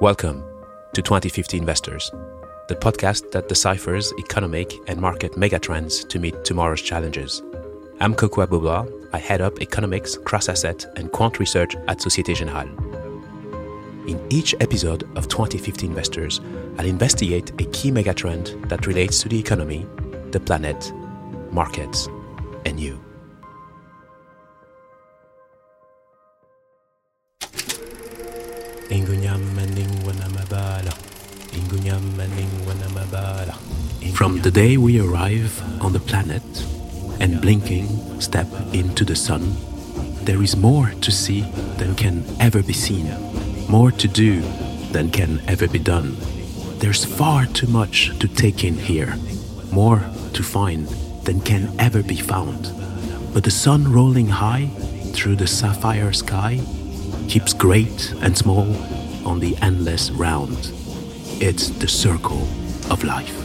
Welcome to 2050 Investors, the podcast that deciphers economic and market megatrends to meet tomorrow's challenges. I'm Kokoua Boubla. I head up economics, cross-asset, and quant research at Société Générale. In each episode of 2050 Investors, I'll investigate a key megatrend that relates to the economy, the planet, markets, and you. From the day we arrive on the planet and blinking step into the sun, there is more to see than can ever be seen, more to do than can ever be done. There's far too much to take in here, more to find than can ever be found. But the sun rolling high through the sapphire sky keeps great and small on the endless round. It's the circle of life.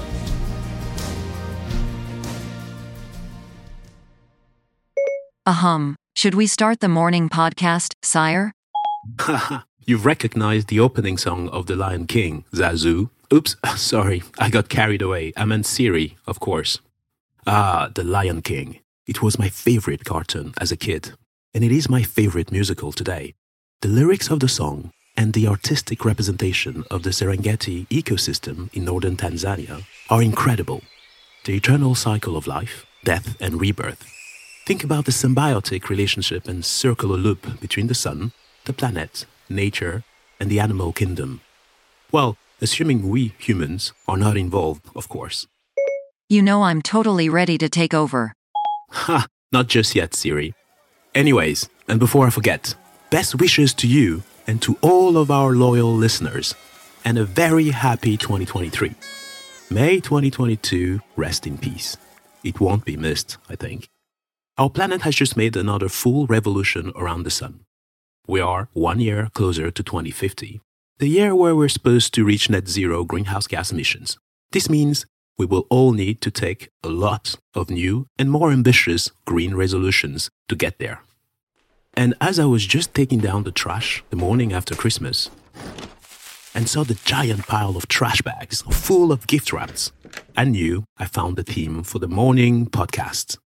Should we start the morning podcast, sire? You've recognized the opening song of The Lion King, Zazu. Oops, sorry, I got carried away. I meant Siri, of course. Ah, The Lion King. It was my favorite cartoon as a kid, and it is my favorite musical today. The lyrics of the song and the artistic representation of the Serengeti ecosystem in northern Tanzania are incredible. The eternal cycle of life, death, and rebirth. Think about the symbiotic relationship and circular loop between the sun, the planet, nature, and the animal kingdom. Well, assuming we humans are not involved, of course. You know I'm totally ready to take over. Not just yet, Siri. Anyways, and before I forget, best wishes to you and to all of our loyal listeners, and a very happy 2023. May 2022 rest in peace. It won't be missed, I think. Our planet has just made another full revolution around the sun. We are 1 year closer to 2050, the year where we're supposed to reach net zero greenhouse gas emissions. This means we will all need to take a lot of new and more ambitious green resolutions to get there. And as I was just taking down the trash the morning after Christmas and saw the giant pile of trash bags full of gift wraps, I knew I found the theme for the morning podcast.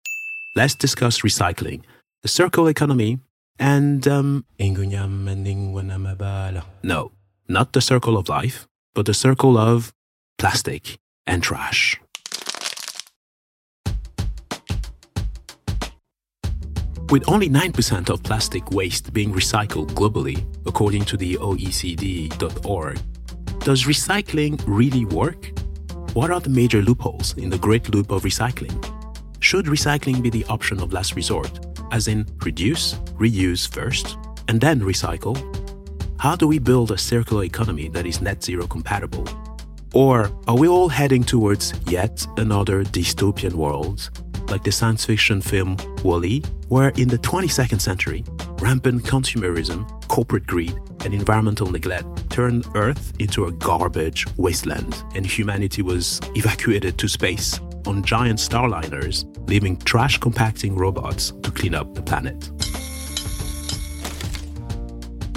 Let's discuss recycling, the circular economy, and no, not the circle of life, but the circle of plastic and trash. With only 9% of plastic waste being recycled globally, according to the OECD.org, does recycling really work? What are the major loopholes in the great loop of recycling? Should recycling be the option of last resort, as in reduce, reuse first, and then recycle? How do we build a circular economy that is net zero compatible? Or are we all heading towards yet another dystopian world, like the science fiction film Wall-E, where in the 22nd century, rampant consumerism, corporate greed, and environmental neglect turned Earth into a garbage wasteland, and humanity was evacuated to space on giant starliners, leaving trash-compacting robots to clean up the planet?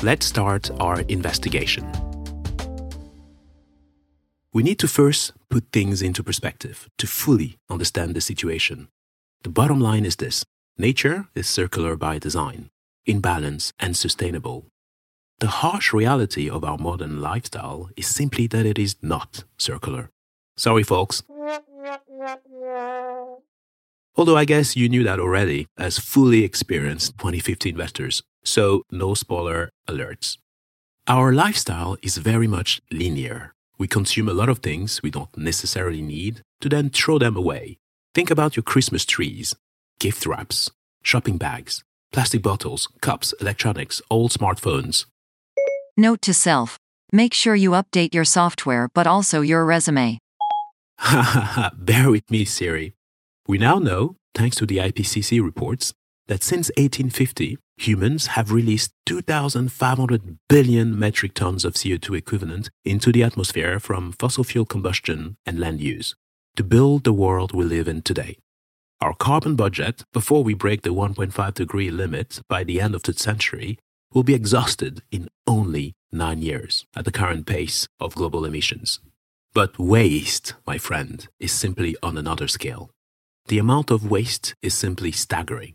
Let's start our investigation. We need to first put things into perspective to fully understand the situation. The bottom line is this: nature is circular by design, in balance and sustainable. The harsh reality of our modern lifestyle is simply that it is not circular. Sorry, folks. Although I guess you knew that already as fully experienced 2050 investors, so no spoiler alerts. Our lifestyle is very much linear. We consume a lot of things we don't necessarily need to then throw them away. Think about your Christmas trees, gift wraps, shopping bags, plastic bottles, cups, electronics, old smartphones. Note to self: make sure you update your software but also your resume. Bear with me, Siri. We now know, thanks to the IPCC reports, that since 1850, humans have released 2,500 billion metric tons of CO2 equivalent into the atmosphere from fossil fuel combustion and land use to build the world we live in today. Our carbon budget, before we break the 1.5 degree limit by the end of the century, will be exhausted in only 9 years at the current pace of global emissions. But waste, my friend, is simply on another scale. The amount of waste is simply staggering.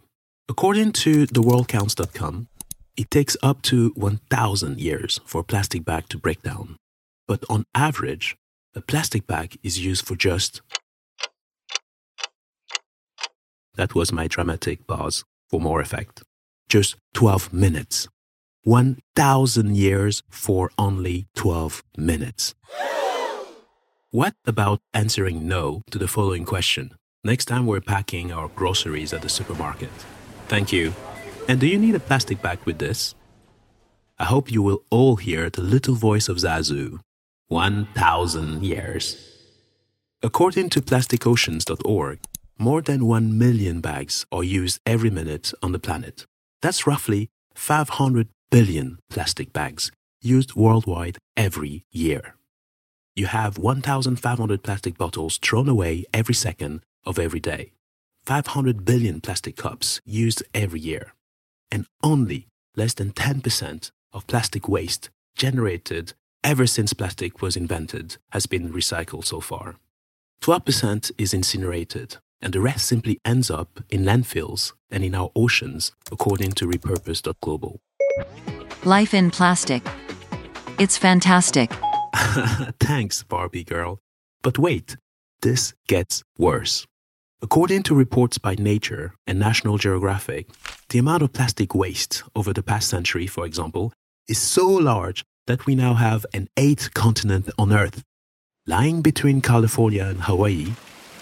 According to theworldcounts.com, it takes up to 1,000 years for a plastic bag to break down. But on average, a plastic bag is used for just... That was my dramatic pause for more effect. Just 12 minutes. 1,000 years for only 12 minutes. What about answering no to the following question? Next time we're packing our groceries at the supermarket. Thank you. And do you need a plastic bag with this? I hope you will all hear the little voice of Zazu. 1,000 years. According to plasticoceans.org, more than 1 million bags are used every minute on the planet. That's roughly 500 billion plastic bags used worldwide every year. You have 1,500 plastic bottles thrown away every second of every day, 500 billion plastic cups used every year, and only less than 10% of plastic waste generated ever since plastic was invented has been recycled so far. 12% is incinerated, and the rest simply ends up in landfills and in our oceans, according to Repurpose.global. Life in plastic. It's fantastic. Thanks, Barbie girl. But wait, this gets worse. According to reports by Nature and National Geographic, the amount of plastic waste over the past century, for example, is so large that we now have an 8th continent on Earth. Lying between California and Hawaii,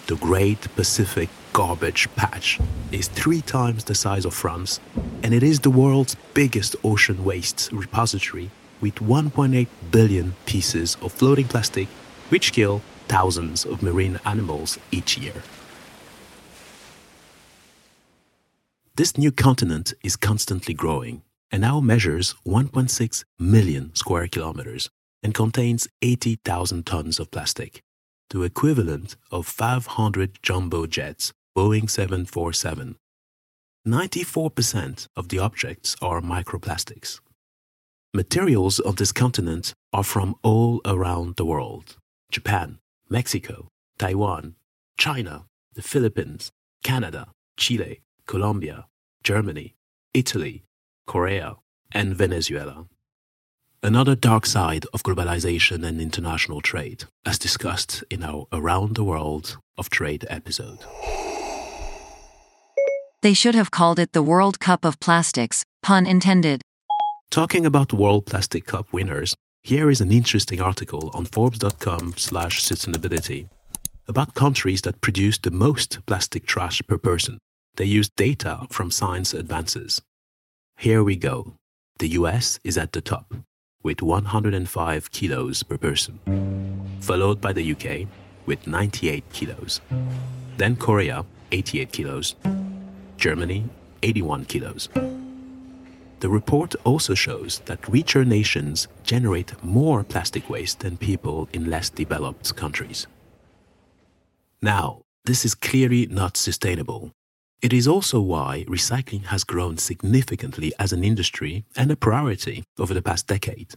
the Great Pacific Garbage Patch is 3 times the size of France, and it is the world's biggest ocean waste repository, with 1.8 billion pieces of floating plastic, which kill thousands of marine animals each year. This new continent is constantly growing and now measures 1.6 million square kilometers and contains 80,000 tons of plastic, the equivalent of 500 jumbo jets, Boeing 747. 94% of the objects are microplastics. Materials on this continent are from all around the world. Japan, Mexico, Taiwan, China, the Philippines, Canada, Chile, Colombia, Germany, Italy, Korea, and Venezuela. Another dark side of globalization and international trade, as discussed in our Around the World of Trade episode. They should have called it the World Cup of Plastics, pun intended. Talking about World Plastic Cup winners, here is an interesting article on Forbes.com/sustainability about countries that produce the most plastic trash per person. They use data from science advances. Here we go. The U.S. is at the top, with 105 kilos per person, followed by the U.K. with 98 kilos, then Korea, 88 kilos, Germany, 81 kilos. The report also shows that richer nations generate more plastic waste than people in less developed countries. Now, this is clearly not sustainable. It is also why recycling has grown significantly as an industry and a priority over the past decade.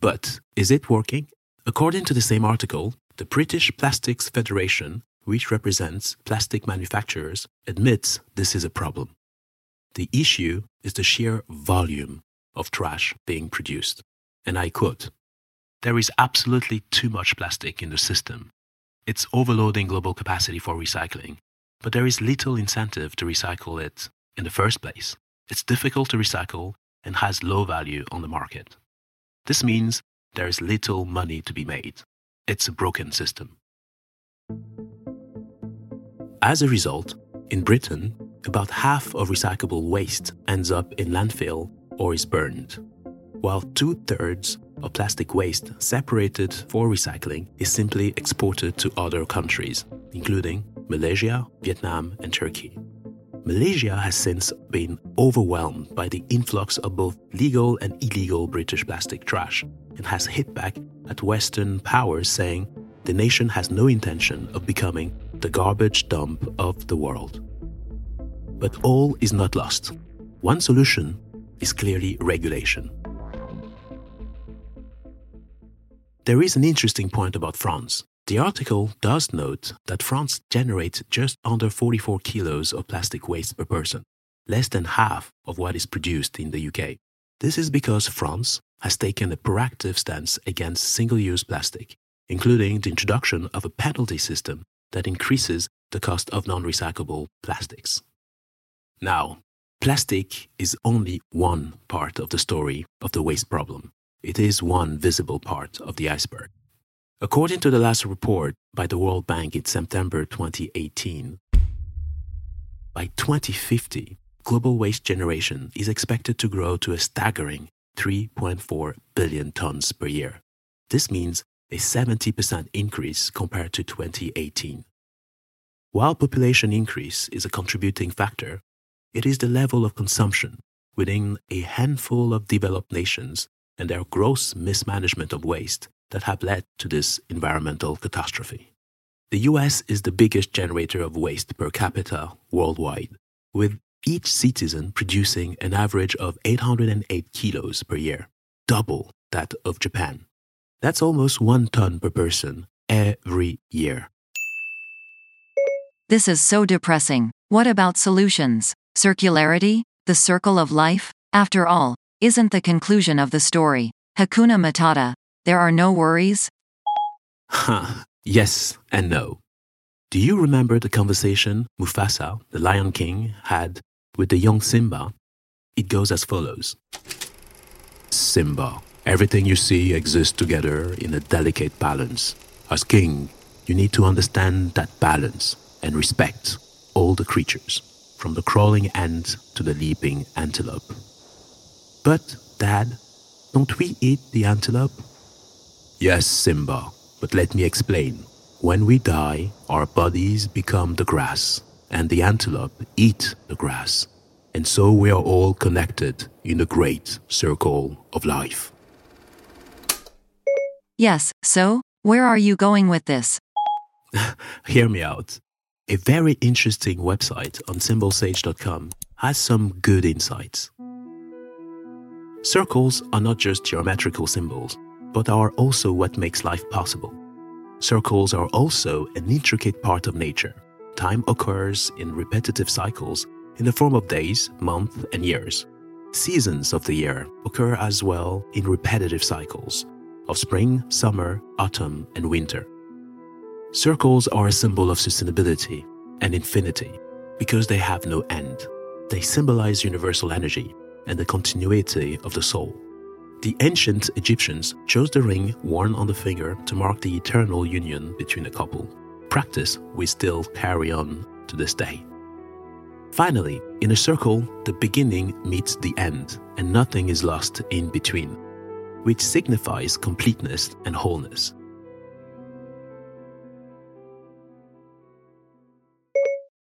But is it working? According to the same article, the British Plastics Federation, which represents plastic manufacturers, admits this is a problem. The issue is the sheer volume of trash being produced. And I quote, "There is absolutely too much plastic in the system. It's overloading global capacity for recycling, but there is little incentive to recycle it in the first place. It's difficult to recycle and has low value on the market. This means there is little money to be made. It's a broken system." As a result, in Britain, about half of recyclable waste ends up in landfill or is burned, while 2/3 of plastic waste separated for recycling is simply exported to other countries, including Malaysia, Vietnam, and Turkey. Malaysia has since been overwhelmed by the influx of both legal and illegal British plastic trash and has hit back at Western powers, saying the nation has no intention of becoming the garbage dump of the world. But all is not lost. One solution is clearly regulation. There is an interesting point about France. The article does note that France generates just under 44 kilos of plastic waste per person, less than half of what is produced in the UK. This is because France has taken a proactive stance against single-use plastic, including the introduction of a penalty system that increases the cost of non-recyclable plastics. Now, plastic is only one part of the story of the waste problem. It is one visible part of the iceberg. According to the last report by the World Bank in September 2018, by 2050, global waste generation is expected to grow to a staggering 3.4 billion tons per year. This means a 70% increase compared to 2018. While population increase is a contributing factor, it is the level of consumption within a handful of developed nations and their gross mismanagement of waste that have led to this environmental catastrophe. The U.S. is the biggest generator of waste per capita worldwide, with each citizen producing an average of 808 kilos per year, double that of Japan. That's almost 1 ton per person every year. This is so depressing. What about solutions? Circularity? The circle of life? After all, isn't the conclusion of the story Hakuna Matata? There are no worries? Yes and no. Do you remember the conversation Mufasa, the Lion King, had with the young Simba? It goes as follows. Simba, everything you see exists together in a delicate balance. As king, you need to understand that balance and respect all the creatures, from the crawling ant to the leaping antelope. But, Dad, don't we eat the antelope? Yes, Simba, but let me explain. When we die, our bodies become the grass, and the antelope eat the grass. And so we are all connected in the great circle of life. Yes, so, where are you going with this? Hear me out. A very interesting website on symbolsage.com has some good insights. Circles are not just geometrical symbols, but are also what makes life possible. Circles are also an intricate part of nature. Time occurs in repetitive cycles in the form of days, months, and years. Seasons of the year occur as well in repetitive cycles of spring, summer, autumn, and winter. Circles are a symbol of sustainability and infinity because they have no end. They symbolize universal energy and the continuity of the soul. The ancient Egyptians chose the ring worn on the finger to mark the eternal union between a couple, practice we still carry on to this day. Finally, in a circle, the beginning meets the end, and nothing is lost in between, which signifies completeness and wholeness.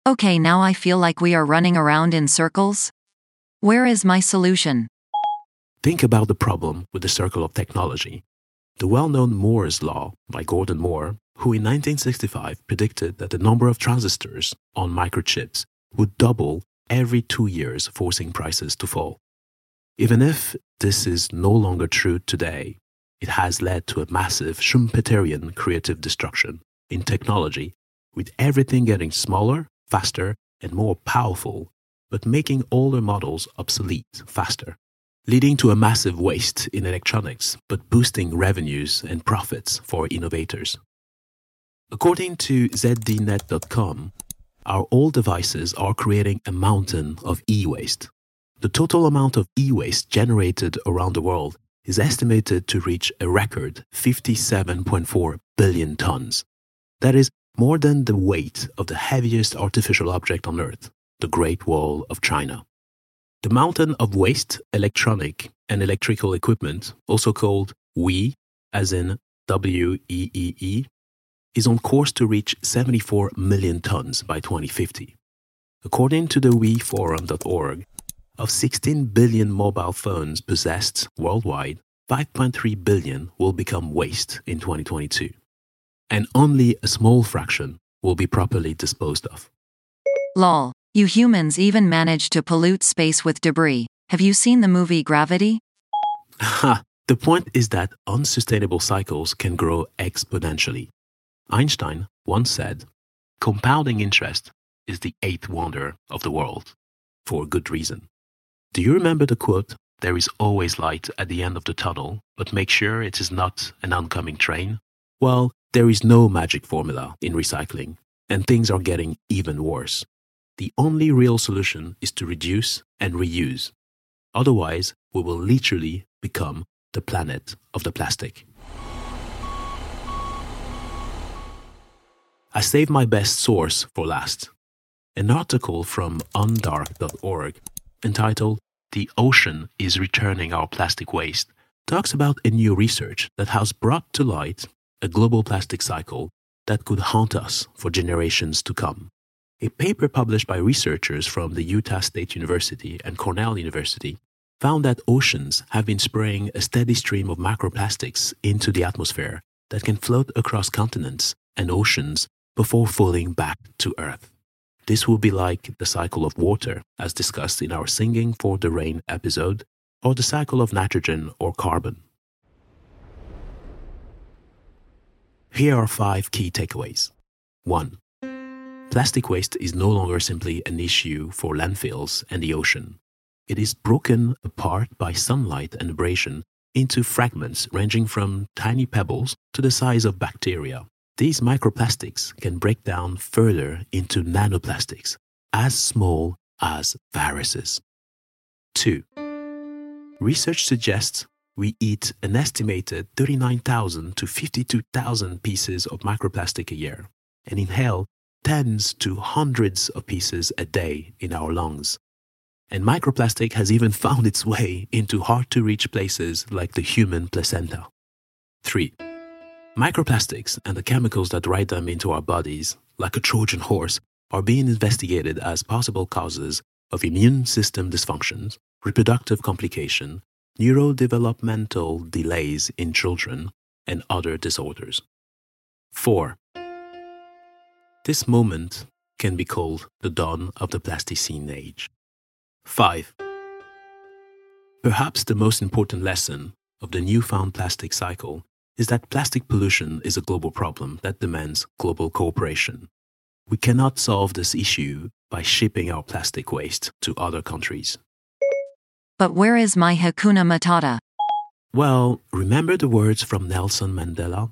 Okay, now I feel like we are running around in circles. Where is my solution? Think about the problem with the circle of technology. The well-known Moore's Law by Gordon Moore, who in 1965 predicted that the number of transistors on microchips would double every 2 years, forcing prices to fall. Even if this is no longer true today, it has led to a massive Schumpeterian creative destruction in technology, with everything getting smaller, faster, and more powerful, but making older models obsolete faster, leading to a massive waste in electronics, but boosting revenues and profits for innovators. According to zdnet.com, our old devices are creating a mountain of e-waste. The total amount of e-waste generated around the world is estimated to reach a record 57.4 billion tons. That is more than the weight of the heaviest artificial object on Earth, the Great Wall of China. The mountain of waste, electronic and electrical equipment, also called WEEE, as in W-E-E-E, is on course to reach 74 million tons by 2050. According to the WEEforum.org, of 16 billion mobile phones possessed worldwide, 5.3 billion will become waste in 2022. And only a small fraction will be properly disposed of. Lol. You humans even manage to pollute space with debris. Have you seen the movie Gravity? The point is that unsustainable cycles can grow exponentially. Einstein once said, "Compounding interest is the eighth wonder of the world," for a good reason. Do you remember the quote, "There is always light at the end of the tunnel, but make sure it is not an oncoming train"? Well, there is no magic formula in recycling, and things are getting even worse. The only real solution is to reduce and reuse. Otherwise, we will literally become the planet of the plastic. I saved my best source for last. An article from undark.org entitled "The Ocean is Returning Our Plastic Waste" talks about a new research that has brought to light a global plastic cycle that could haunt us for generations to come. A paper published by researchers from the Utah State University and Cornell University found that oceans have been spraying a steady stream of microplastics into the atmosphere that can float across continents and oceans before falling back to Earth. This will be like the cycle of water, as discussed in our Singing for the Rain episode, or the cycle of nitrogen or carbon. Here are 5 key takeaways. 1. Plastic waste is no longer simply an issue for landfills and the ocean. It is broken apart by sunlight and abrasion into fragments ranging from tiny pebbles to the size of bacteria. These microplastics can break down further into nanoplastics, as small as viruses. 2. Research suggests we eat an estimated 39,000 to 52,000 pieces of microplastic a year and inhale tens to hundreds of pieces a day in our lungs. And microplastic has even found its way into hard-to-reach places like the human placenta. 3. Microplastics and the chemicals that ride them into our bodies, like a Trojan horse, are being investigated as possible causes of immune system dysfunctions, reproductive complication, neurodevelopmental delays in children, and other disorders. 4. This moment can be called the dawn of the Plasticine Age. 5. Perhaps the most important lesson of the newfound plastic cycle is that plastic pollution is a global problem that demands global cooperation. We cannot solve this issue by shipping our plastic waste to other countries. But where is my Hakuna Matata? Well, remember the words from Nelson Mandela?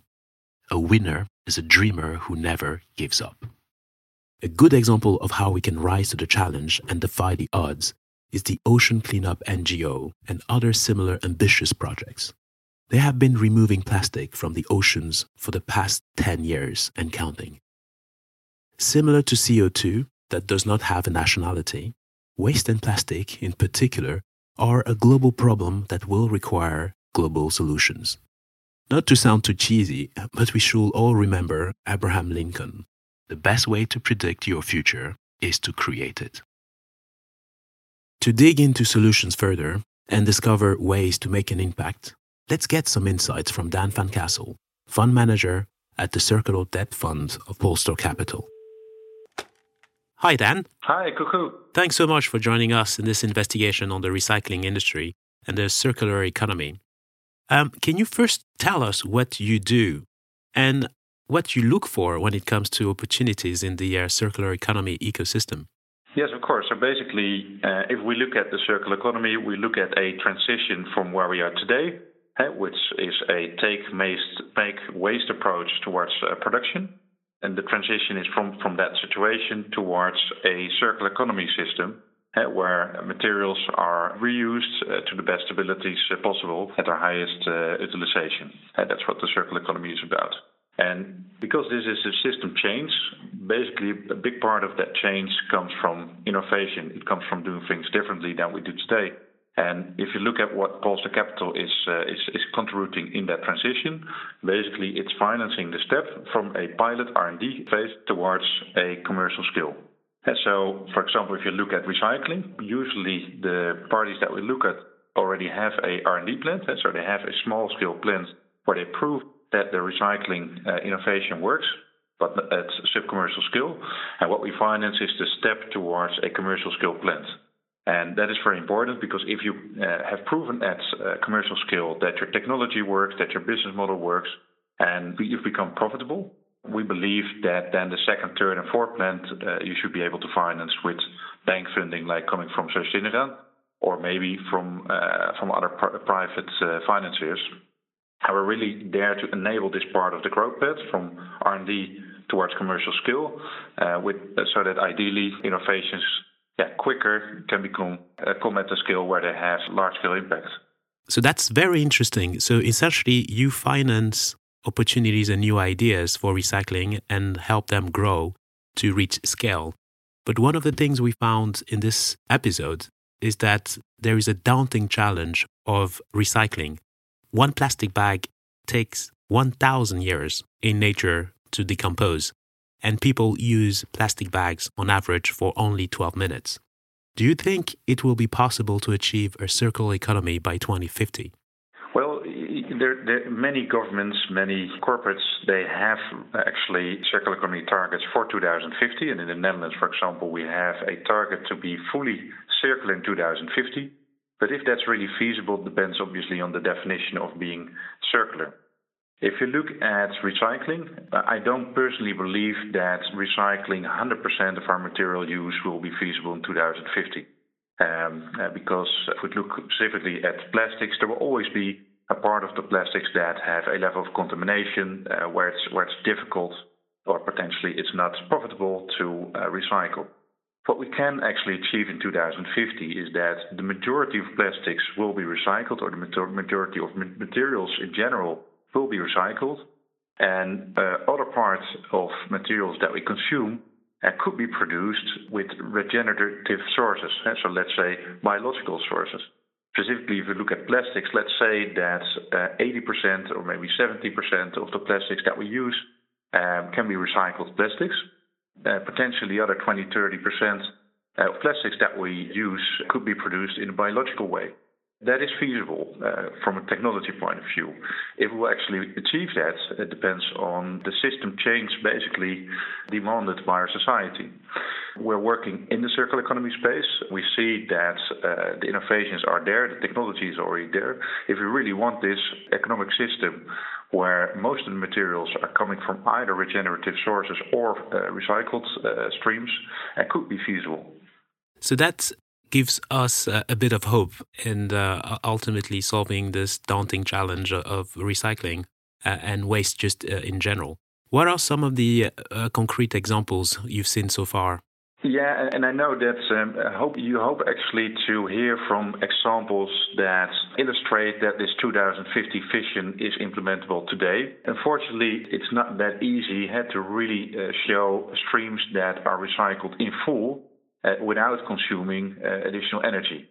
"A winner is a dreamer who never gives up." A good example of how we can rise to the challenge and defy the odds is the Ocean Cleanup NGO and other similar ambitious projects. They have been removing plastic from the oceans for the past 10 years and counting. Similar to CO2 that does not have a nationality, waste and plastic in particular are a global problem that will require global solutions. Not to sound too cheesy, but we should all remember Abraham Lincoln. The best way to predict your future is to create it. To dig into solutions further and discover ways to make an impact, let's get some insights from Dan Van Castle, fund manager at the Circular Debt Fund of Polestar Capital. Hi, Dan. Hi, Cuckoo. Thanks so much for joining us in this investigation on the recycling industry and the circular economy. Can you first tell us what you do and what you look for when it comes to opportunities in the circular economy ecosystem? Yes, of course. So basically, if we look at the circular economy, we look at a transition from where we are today, which is a take waste approach towards production. And the transition is from that situation towards a circular economy system where materials are reused to the best abilities possible at their highest utilization. That's what the circular economy is about. And because this is a system change, basically a big part of that change comes from innovation. It comes from doing things differently than we do today. And if you look at what Polestar Capital is contributing in that transition, basically it's financing the step from a pilot R&D phase towards a commercial scale. And so, for example, if you look at recycling, usually the parties that we look at already have a R&D plant, so they have a small-scale plant where they prove that the recycling innovation works, but at sub-commercial scale. And what we finance is the step towards a commercial scale plant. And that is very important, because if you have proven at commercial scale that your technology works, that your business model works, and you've become profitable, we believe that then the second, third, and fourth plant you should be able to finance with bank funding, like coming from Société Générale, or maybe from other private financiers. And we're really there to enable this part of the growth path from R&D towards commercial skill, so that ideally innovations quicker can become come at a scale where they have large-scale impact. So that's very interesting. So essentially, you finance opportunities and new ideas for recycling and help them grow to reach scale. But one of the things we found in this episode is that there is a daunting challenge of recycling. One plastic bag takes 1,000 years in nature to decompose, and people use plastic bags on average for only 12 minutes. Do you think it will be possible to achieve a circular economy by 2050? Well, there are many governments, many corporates, they have actually circular economy targets for 2050. And in the Netherlands, for example, we have a target to be fully circular in 2050. But if that's really feasible, depends obviously on the definition of being circular. If you look at recycling, I don't personally believe that recycling 100% of our material use will be feasible in 2050. Because if we look specifically at plastics, there will always be a part of the plastics that have a level of contamination where it's difficult or potentially it's not profitable to recycle. What we can actually achieve in 2050 is that the majority of plastics will be recycled, or the majority of materials in general will be recycled, and other parts of materials that we consume could be produced with regenerative sources, so let's say biological sources. Specifically, if you look at plastics, let's say that 80% or maybe 70% of the plastics that we use can be recycled plastics. Potentially the other 20, 30% of plastics that we use could be produced in a biological way. That is feasible from a technology point of view. If we will actually achieve that, it depends on the system change basically demanded by our society. We're working in the circular economy space. We see that the innovations are there, the technology is already there. If we really want this economic system where most of the materials are coming from either regenerative sources or recycled streams, it could be feasible. So that's gives us a bit of hope in ultimately solving this daunting challenge of recycling and waste just in general. What are some of the concrete examples you've seen so far? Yeah, and I know that you hope actually to hear from examples that illustrate that this 2050 vision is implementable today. Unfortunately, it's not that easy to really show streams that are recycled in full without consuming additional energy.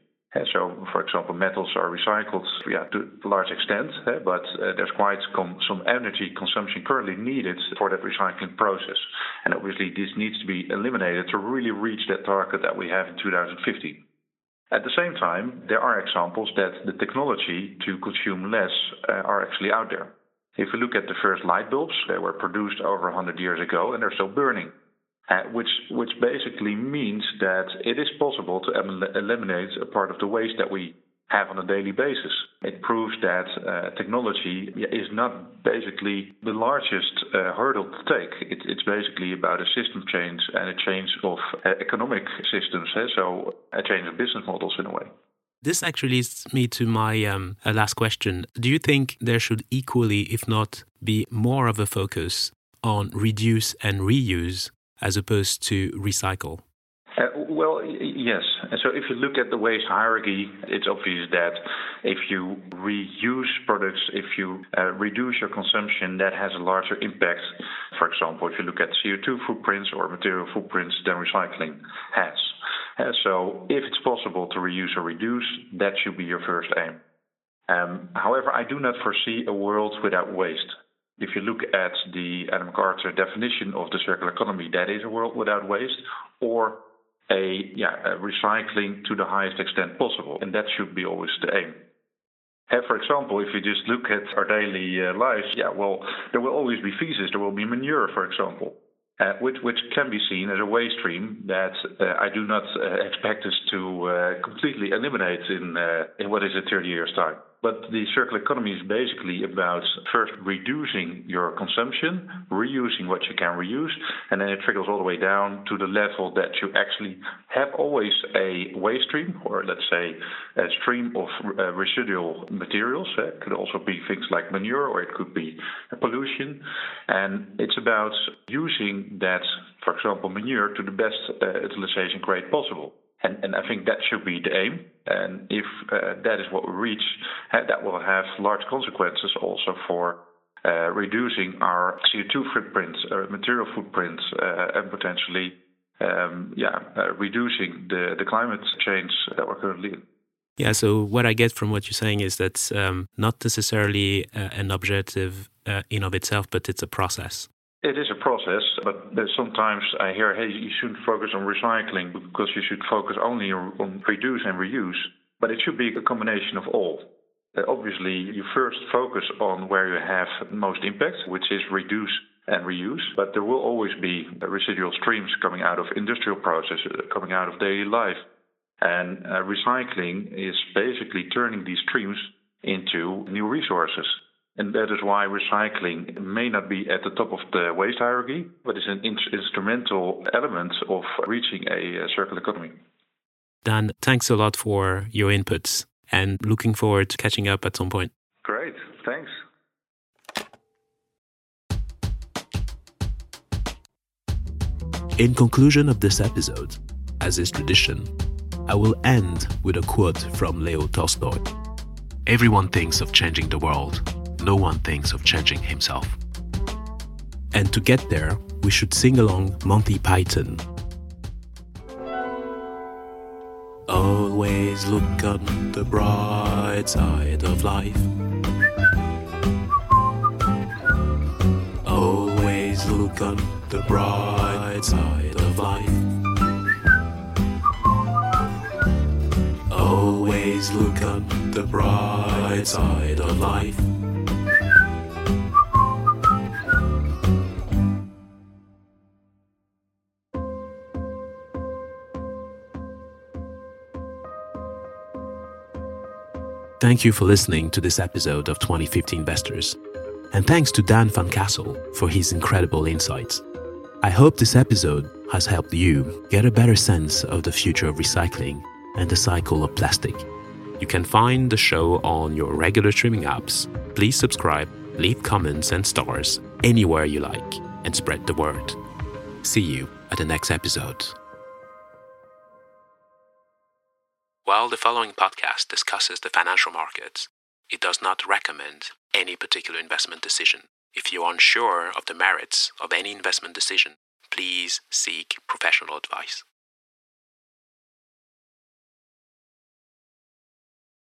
So, for example, metals are recycled to a large extent, but there's quite some energy consumption currently needed for that recycling process. And obviously, this needs to be eliminated to really reach that target that we have in 2050. At the same time, there are examples that the technology to consume less are actually out there. If we look at the first light bulbs, they were produced over 100 years ago and they're still burning. Which basically means that it is possible to eliminate a part of the waste that we have on a daily basis. It proves that technology is not basically the largest hurdle to take. It's basically about a system change and a change of economic systems, so a change of business models in a way. This actually leads me to my last question. Do you think there should equally, if not be more of a focus on reduce and reuse, as opposed to recycle? Well, yes. So if you look at the waste hierarchy, it's obvious that if you reuse products, if you reduce your consumption, that has a larger impact. For example, if you look at CO2 footprints or material footprints than recycling has. So if it's possible to reuse or reduce, that should be your first aim. However, I do not foresee a world without waste. If you look at the Adam MacArthur definition of the circular economy, that is a world without waste, or a recycling to the highest extent possible. And that should be always the aim. And for example, if you just look at our daily lives, there will always be feces, there will be manure, for example. which can be seen as a waste stream that I do not expect us to completely eliminate in what is a 30 years' time. But the circular economy is basically about first reducing your consumption, reusing what you can reuse, and then it trickles all the way down to the level that you actually have always a waste stream, or let's say a stream of residual materials. It could also be things like manure, or it could be pollution. And it's about using that, for example, manure to the best utilization grade possible. And I think that should be the aim. And if that is what we reach, that will have large consequences also for reducing our CO2 footprint, material footprint, and potentially reducing the climate change that we're currently in. Yeah, so what I get from what you're saying is that's not necessarily an objective in of itself, but it's a process. It is a process, but sometimes I hear, hey, you shouldn't focus on recycling because you should focus only on reduce and reuse. But it should be a combination of all. Obviously, you first focus on where you have most impact, which is reduce and reuse. But there will always be residual streams coming out of industrial processes, coming out of daily life. And recycling is basically turning these streams into new resources. And that is why recycling may not be at the top of the waste hierarchy, but is an instrumental element of reaching a circular economy. Dan, thanks a lot for your inputs and looking forward to catching up at some point. Great, thanks. In conclusion of this episode, as is tradition, I will end with a quote from Leo Tolstoy. Everyone thinks of changing the world. No one thinks of changing himself. And to get there, we should sing along Monty Python. Always look on the bright side of life. Always look on the bright side of life. Always look on the bright side of life. Thank you for listening to this episode of 2050 Investors. And thanks to Dan Van Castle for his incredible insights. I hope this episode has helped you get a better sense of the future of recycling and the cycle of plastic. You can find the show on your regular streaming apps. Please subscribe, leave comments and stars anywhere you like, and spread the word. See you at the next episode. While the following podcast discusses the financial markets, it does not recommend any particular investment decision. If you're unsure of the merits of any investment decision, please seek professional advice.